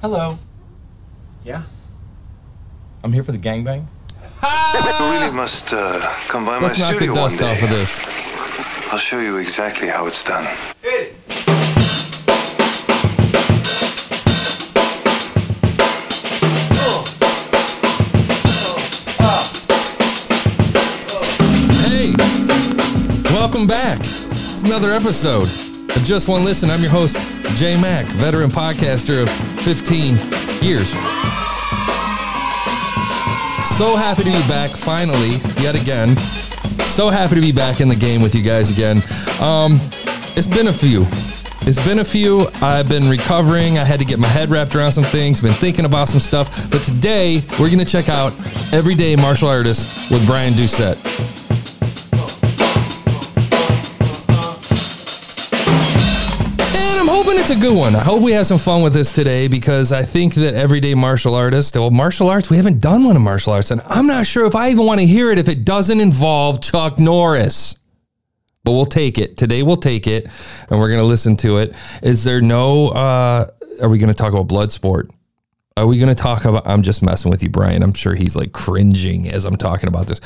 Hello. Yeah? I'm here for the gangbang. I really must come by my studio one day. Let's knock the dust off of this. I'll show you exactly how it's done. Hey. Welcome back. It's another episode of Just One Listen. I'm your host, Jay Mack, veteran podcaster of 15 years. So happy to be back finally, yet again. So happy to be back in the game with you guys again. It's been a few. I've been recovering. I had to get my head wrapped around some things. Been thinking about some stuff. But today, we're going to check out Everyday Martial Artists with Brian Doucette. And I'm hoping it's a good one. I hope we have some fun with this today because I think that Everyday Martial Artists, well, martial arts, we haven't done one of martial arts. And I'm not sure if I even want to hear it if it doesn't involve Chuck Norris. But we'll take it. Today we'll take it, and we're going to listen to it. Is there no, are we going to talk about blood sport? Are we going to talk about, I'm just messing with you, Brian. I'm sure he's like cringing as I'm talking about this.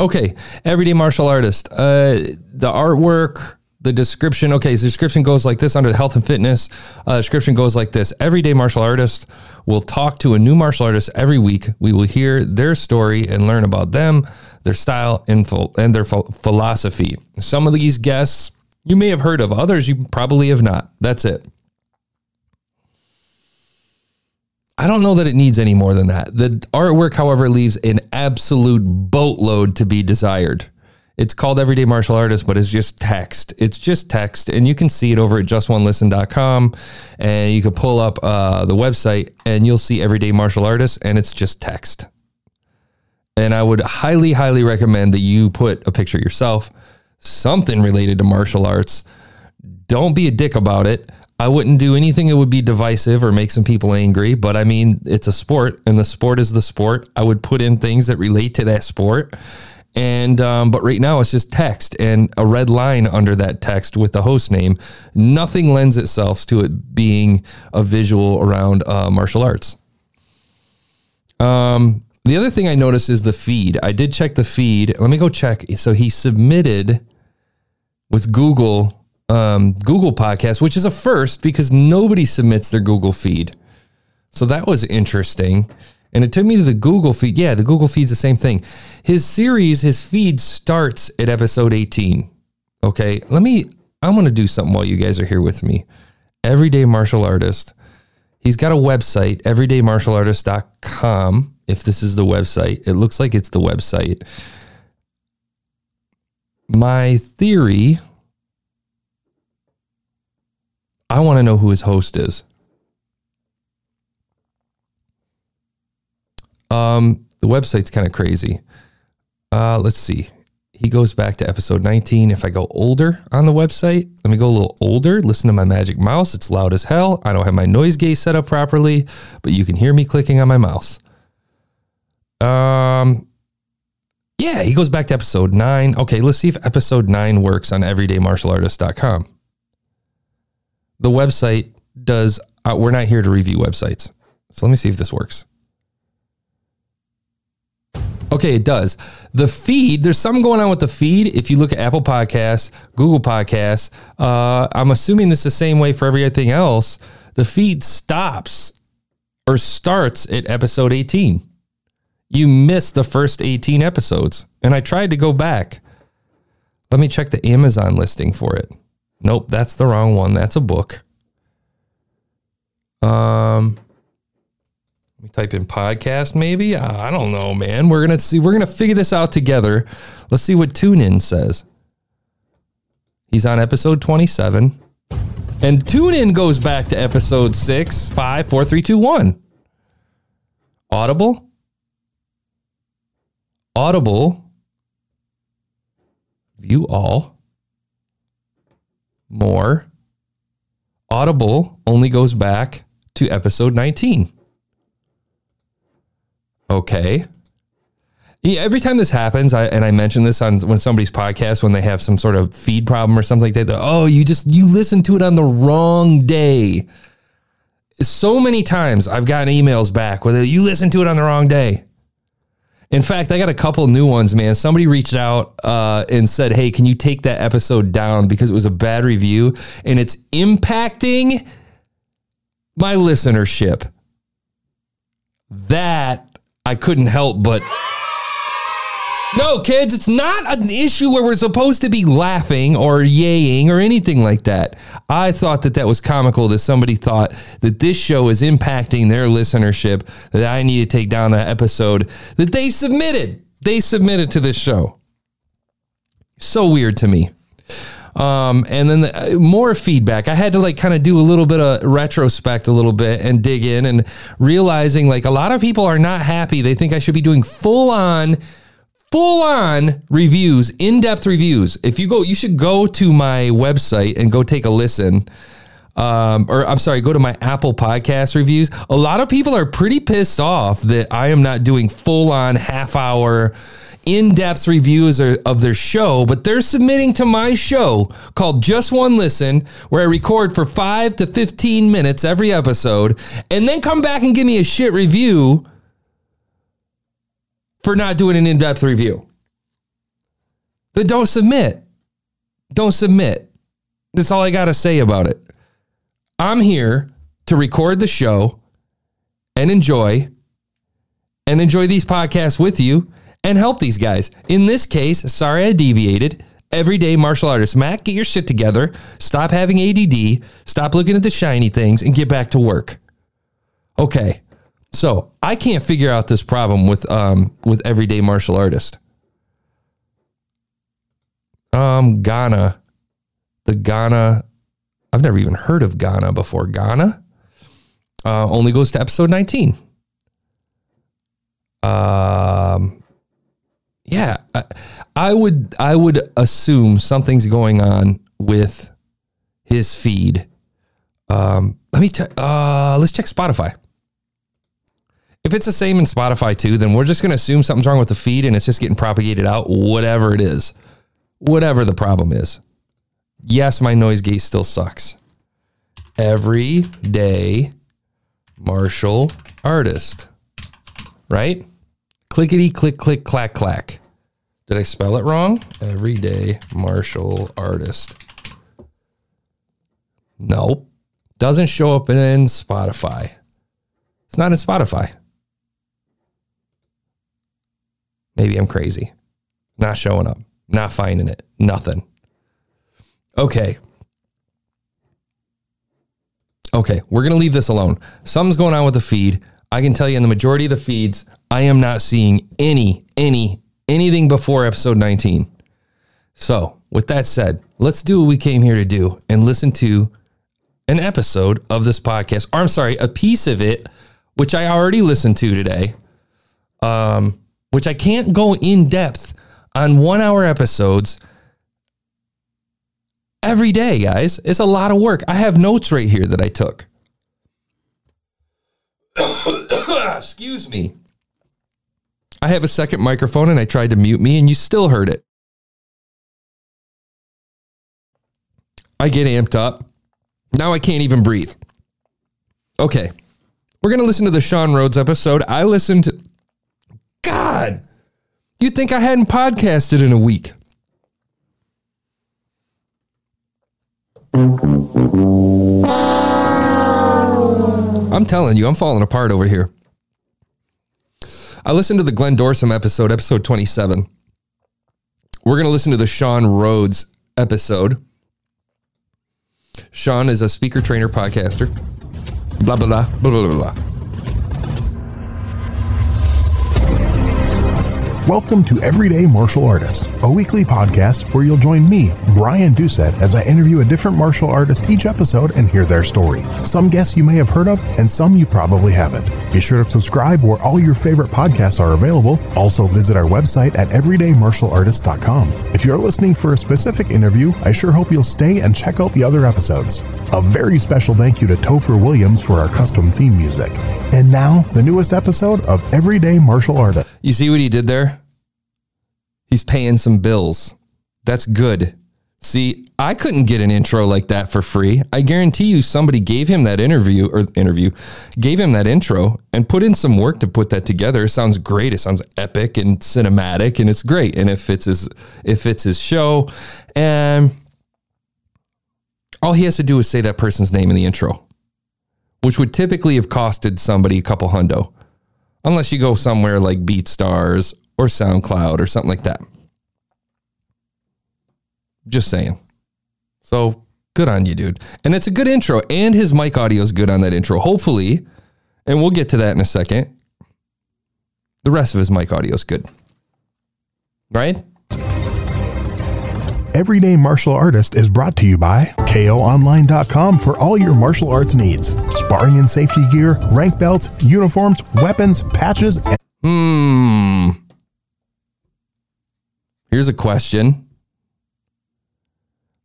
Okay, Everyday Martial Artist. The artwork, the description. Okay, so the description goes like this under the health and fitness. Description goes like this. Everyday Martial Artist will talk to a new martial artist every week. We will hear their story and learn about them, their style, info, and their philosophy. Some of these guests you may have heard of, others you probably have not. That's it. I don't know that it needs any more than that. The artwork, however, leaves an absolute boatload to be desired. It's called Everyday Martial Artist, but it's just text. It's just text, and you can see it over at justonelisten.com, and you can pull up the website, and you'll see Everyday Martial Artist, and it's just text. And I would highly, highly recommend that you put a picture of yourself, something related to martial arts. Don't be a dick about it. I wouldn't do anything that would be divisive or make some people angry, but I mean, it's a sport and the sport is the sport. I would put in things that relate to that sport. And, but right now it's just text and a red line under that text with the host name. Nothing lends itself to it being a visual around martial arts. The other thing I noticed is the feed. I did check the feed. Let me go check. So he submitted with Google, Google Podcasts, which is a first because nobody submits their Google feed. So that was interesting. And it took me to the Google feed. Yeah, the Google feed's the same thing. His series, his feed starts at episode 18. Okay, I want to do something while you guys are here with me. Everyday Martial Artist. He's got a website, everydaymartialartist.com. If this is the website, it looks like it's the website. My theory, I want to know who his host is. The website's kind of crazy. Let's see. He goes back to episode 19. If I go older on the website, let me go a little older. Listen to my magic mouse. It's loud as hell. I don't have my noise gate set up properly, but you can hear me clicking on my mouse. Yeah, he goes back to episode 9. Okay, let's see if episode 9 works on everydaymartialartist.com. The website does, we're not here to review websites. So let me see if this works. Okay, it does. The feed, there's something going on with the feed. If you look at Apple Podcasts, Google Podcasts, I'm assuming this is the same way for everything else. The feed stops or starts at episode 18. You missed the first 18 episodes. And I tried to go back. Let me check the Amazon listing for it. Nope, that's the wrong one. That's a book. Let me type in podcast maybe. I don't know, man. We're going to see. We're going to figure this out together. Let's see what TuneIn says. He's on episode 27. And TuneIn goes back to episode 6, 5, 4, 3, 2, 1. Audible, view all, more. Audible only goes back to episode 19. Okay. Yeah, every time this happens, I mention this on when somebody's podcast, when they have some sort of feed problem or something like that, you listened to it on the wrong day. So many times I've gotten emails back where you listened to it on the wrong day. In fact, I got a couple new ones, man. Somebody reached out and said, hey, can you take that episode down because it was a bad review and it's impacting my listenership. That I couldn't help but... No, kids, it's not an issue where we're supposed to be laughing or yaying or anything like that. I thought that that was comical that somebody thought that this show is impacting their listenership, that I need to take down that episode that they submitted. They submitted to this show. So weird to me. And then more feedback. I had to like kind of do a little bit of retrospect a little bit and dig in and realizing like a lot of people are not happy. They think I should be doing full on reviews, in-depth reviews. If you go, you should go to my website and go take a listen. Go to my Apple Podcasts reviews. A lot of people are pretty pissed off that I am not doing full on half hour in-depth reviews of their show, but they're submitting to my show called Just One Listen, where I record for 5 to 15 minutes every episode and then come back and give me a shit review for not doing an in-depth review. But don't submit. Don't submit. That's all I got to say about it. I'm here to record the show and enjoy these podcasts with you and help these guys. In this case, sorry I deviated, everyday martial artists. Mac, get your shit together. Stop having ADD. Stop looking at the shiny things and get back to work. Okay. So I can't figure out this problem with everyday martial artist. Ghana. I've never even heard of Ghana before. Ghana only goes to episode 19. Yeah, I would assume something's going on with his feed. Let's check Spotify. If it's the same in Spotify too, then we're just going to assume something's wrong with the feed and it's just getting propagated out, whatever it is, whatever the problem is. Yes, my noise gate still sucks. Everyday martial artist, right? Clickety, click, click, clack, clack. Did I spell it wrong? Everyday martial artist. Nope. Doesn't show up in Spotify. It's not in Spotify. Maybe I'm crazy. Not showing up. Not finding it. Nothing. Okay. We're going to leave this alone. Something's going on with the feed. I can tell you in the majority of the feeds, I am not seeing anything before episode 19. So with that said, let's do what we came here to do and listen to an episode of this podcast. Or I'm sorry, a piece of it, which I already listened to today. Which I can't go in depth on 1 hour episodes every day, guys. It's a lot of work. I have notes right here that I took. Excuse me. I have a second microphone and I tried to mute me and you still heard it. I get amped up. Now I can't even breathe. Okay. We're going to listen to the Sean Rhodes episode. I listened to... God! You'd think I hadn't podcasted in a week. I'm telling you, I'm falling apart over here. I listened to the Glenn Dorsum episode, episode 27. We're going to listen to the Sean Rhodes episode. Sean is a speaker, trainer, podcaster. Blah, blah, blah, blah, blah, blah. Welcome to Everyday Martial Artist, a weekly podcast where you'll join me, Brian Doucette, as I interview a different martial artist each episode and hear their story. Some guests you may have heard of and some you probably haven't. Be sure to subscribe where all your favorite podcasts are available. Also visit our website at everydaymartialartist.com. If you're listening for a specific interview, I sure hope you'll stay and check out the other episodes. A very special thank you to Topher Williams for our custom theme music. And now, the newest episode of Everyday Martial Artist. You see what he did there? He's paying some bills. That's good. See, I couldn't get an intro like that for free. I guarantee you somebody gave him that gave him that intro and put in some work to put that together. It sounds great. It sounds epic and cinematic, and it's great. And it fits his show. And all he has to do is say that person's name in the intro, which would typically have costed somebody a couple hundo, unless you go somewhere like BeatStars or SoundCloud or something like that. Just saying. So good on you, dude. And it's a good intro, and his mic audio is good on that intro, hopefully. And we'll get to that in a second. The rest of his mic audio is good. Right? Everyday Martial Artist is brought to you by KO-Online.com for all your martial arts needs. Sparring and safety gear, rank belts, uniforms, weapons, patches, and... Here's a question.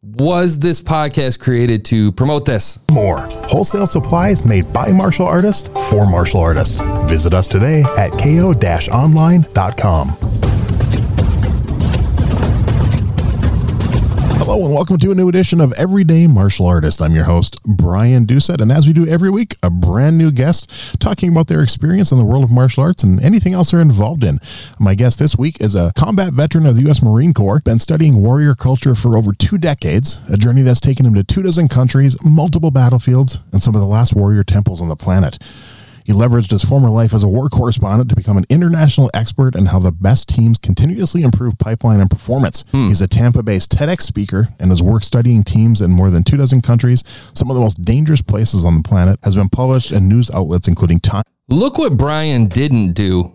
Was this podcast created to promote this? More wholesale supplies made by martial artists for martial artists. Visit us today at ko-online.com. Hello and welcome to a new edition of Everyday Martial Artist. I'm your host, Brian Doucette, and as we do every week, a brand new guest talking about their experience in the world of martial arts and anything else they're involved in. My guest this week is a combat veteran of the U.S. Marine Corps, been studying warrior culture for over 2 decades, a journey that's taken him to 2 dozen countries, multiple battlefields, and some of the last warrior temples on the planet. He leveraged his former life as a war correspondent to become an international expert in how the best teams continuously improve pipeline and performance. He's a Tampa-based TEDx speaker, and his work studying teams in more than 2 dozen countries, some of the most dangerous places on the planet, has been published in news outlets including Time. Look what Brian didn't do.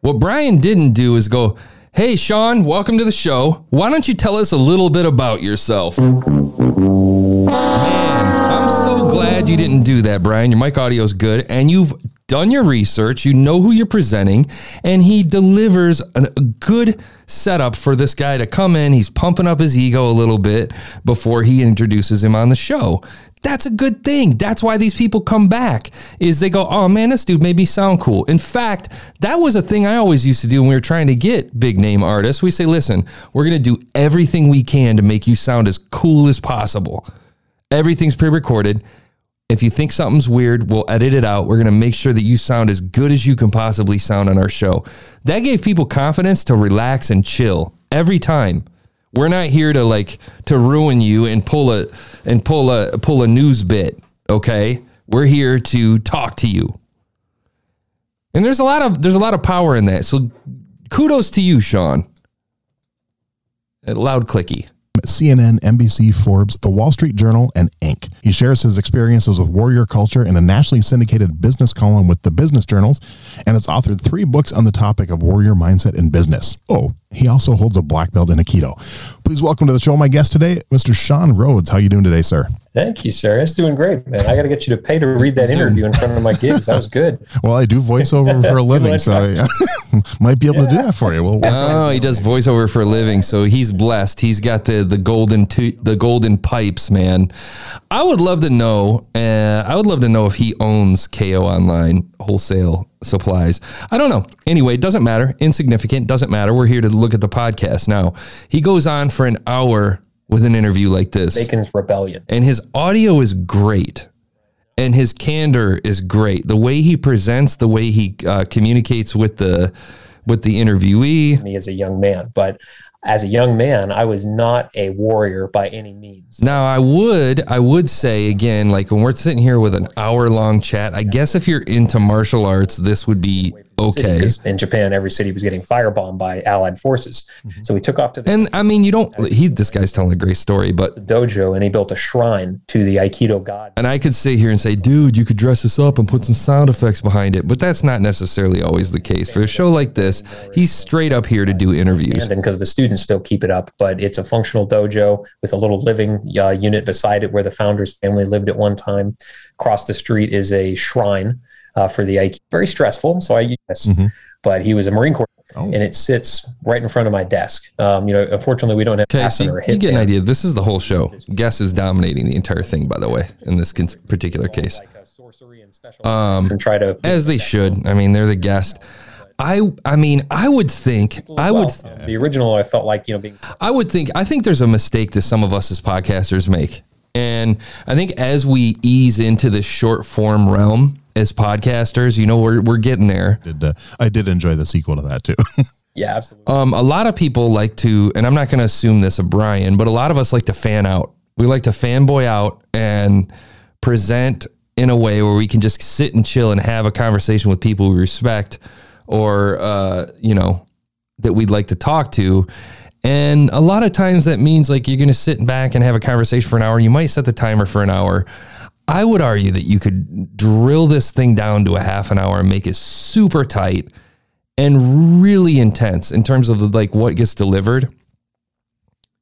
What Brian didn't do is go, hey, Sean, welcome to the show. Why don't you tell us a little bit about yourself? I'm so glad you didn't do that, Brian. Your mic audio is good, and you've done your research. You know who you're presenting, and he delivers a good setup for this guy to come in. He's pumping up his ego a little bit before he introduces him on the show. That's a good thing. That's why these people come back, is they go, oh, man, this dude made me sound cool. In fact, that was a thing I always used to do when we were trying to get big name artists. We say, listen, we're going to do everything we can to make you sound as cool as possible. Everything's pre-recorded. If you think something's weird, we'll edit it out. We're going to make sure that you sound as good as you can possibly sound on our show. That gave people confidence to relax and chill every time. We're not here to ruin you and pull a news bit. Okay. We're here to talk to you. And there's a lot of power in that. So kudos to you, Sean. At Loud Clicky. CNN, NBC, Forbes, The Wall Street Journal, and Inc. He shares his experiences with warrior culture in a nationally syndicated business column with the Business Journals, and has authored 3 books on the topic of warrior mindset in business. Oh, he also holds a black belt in Aikido. Please welcome to the show my guest today, Mr. Sean Rhodes. How are you doing today, sir? Thank you, sir. It's doing great, man. I got to get you to pay to read that interview in front of my kids. That was good. Well, I do voiceover for a living, so I might be able to do that for you. Well, oh, he does voiceover for a living, so he's blessed. He's got the golden pipes, man. I would love to know. If he owns KO Online wholesale supplies. I don't know. Anyway, it doesn't matter. Insignificant. Doesn't matter. We're here to look at the podcast now. He goes on for an hour with an interview like this. Bacon's Rebellion. And his audio is great. And his candor is great. The way he presents, the way he communicates with the interviewee. Me as a young man. But as a young man, I was not a warrior by any means. Now, I would say, again, like when we're sitting here with an hour-long chat, I guess if you're into martial arts, this would be okay. In Japan, every city was getting firebombed by Allied forces. Mm-hmm. So we took off to the... And, I mean, this guy's telling a great story, but... The dojo, and he built a shrine to the Aikido god. And I could sit here and say, dude, you could dress this up and put some sound effects behind it, but that's not necessarily always the case. For a show like this, he's straight up here to do interviews. Because the students still keep it up, but it's a functional dojo with a little living unit beside it where the founder's family lived at one time. Across the street is a shrine for the Aikido. Very stressful, so I use this. Mm-hmm. But he was a Marine Corps, and it sits right in front of my desk. Unfortunately, we don't have or hit. You get an idea. This is the whole show. Guess is dominating the entire thing, by the way, in this particular case. And try to as they should. I mean, they're the guest. The original, I felt like, being. I think there's a mistake that some of us as podcasters make. And I think as we ease into the short form realm as podcasters, we're getting there. I did enjoy the sequel to that too. Yeah, absolutely. A lot of people like to, and I'm not going to assume this of Brian, but a lot of us like to fan out. We like to fanboy out and present in a way where we can just sit and chill and have a conversation with people we respect or, that we'd like to talk to. And a lot of times that means like you're going to sit back and have a conversation for an hour. You might set the timer for an hour. I would argue that you could drill this thing down to a half an hour and make it super tight and really intense in terms of like what gets delivered.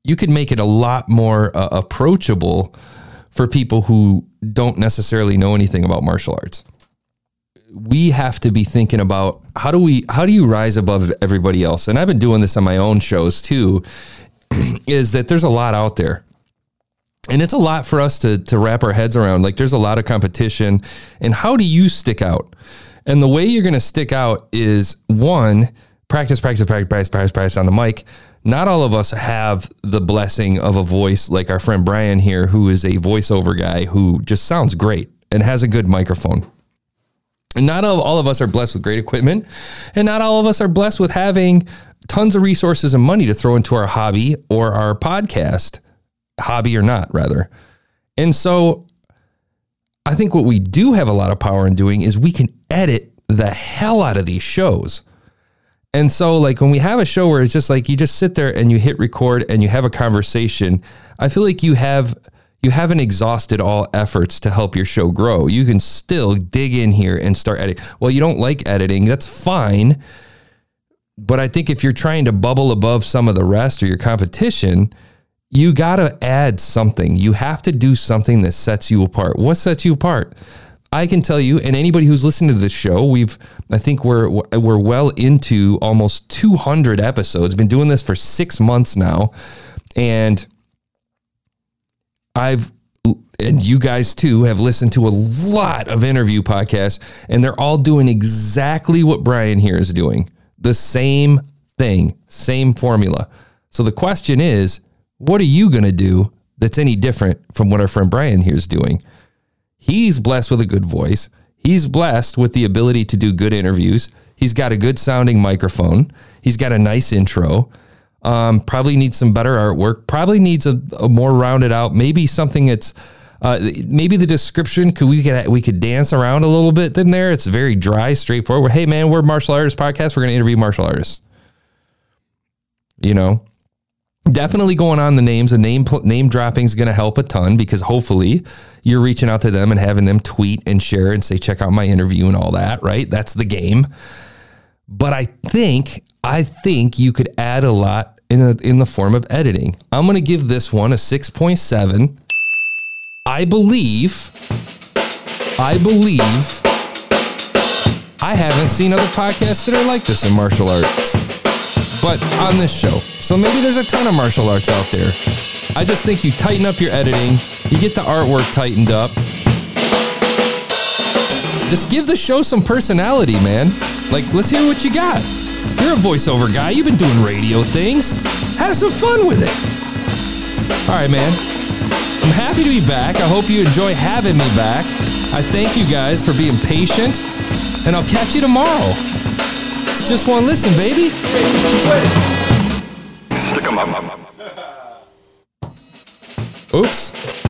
You could make it a lot more approachable for people who don't necessarily know anything about martial arts. We have to be thinking about how do you rise above everybody else? And I've been doing this on my own shows too, is that there's a lot out there and it's a lot for us to wrap our heads around. Like there's a lot of competition, and how do you stick out? And the way you're going to stick out is one, practice on the mic. Not all of us have the blessing of a voice like our friend Brian here, who is a voiceover guy who just sounds great and has a good microphone. And not all of us are blessed with great equipment, and not all of us are blessed with having tons of resources and money to throw into our hobby or our podcast, hobby or not, rather. And so I think what we do have a lot of power in doing is we can edit the hell out of these shows. And so like when we have a show where it's just like, you just sit there and you hit record and you have a conversation, I feel like you haven't exhausted all efforts to help your show grow. You can still dig in here and start editing. Well, you don't like editing. That's fine. But I think if you're trying to bubble above some of the rest or your competition, you got to add something. You have to do something that sets you apart. What sets you apart? I can tell you, and anybody who's listening to this show, I think we're well into almost 200 episodes. Been doing this for 6 months now, and you guys too have listened to a lot of interview podcasts, and they're all doing exactly what Brian here is doing. The same thing, same formula. So the question is, what are you going to do that's any different from what our friend Brian here is doing? He's blessed with a good voice. He's blessed with the ability to do good interviews. He's got a good sounding microphone. He's got a nice intro. Probably needs some better artwork. Probably needs a more rounded out. Maybe something that's maybe the description. We could dance around a little bit in there. It's very dry, straightforward. Hey man, we're martial artists podcast. We're going to interview martial artists. Definitely going on the names. A name dropping is going to help a ton, because hopefully you're reaching out to them and having them tweet and share and say, check out my interview and all that, right? That's the game. But I think you could add a lot in the form of editing. I'm going to give this one a 6.7. I believe I haven't seen other podcasts that are like this in martial arts. But on this show. So maybe there's a ton of martial arts out there. I just think you tighten up your editing. You get the artwork tightened up. Just give the show some personality, man. Like, let's hear what you got. You're a voiceover guy. You've been doing radio things. Have some fun with it. All right, man. I'm happy to be back. I hope you enjoy having me back. I thank you guys for being patient. And I'll catch you tomorrow. It's just one listen, baby. Stick 'em up. Oops.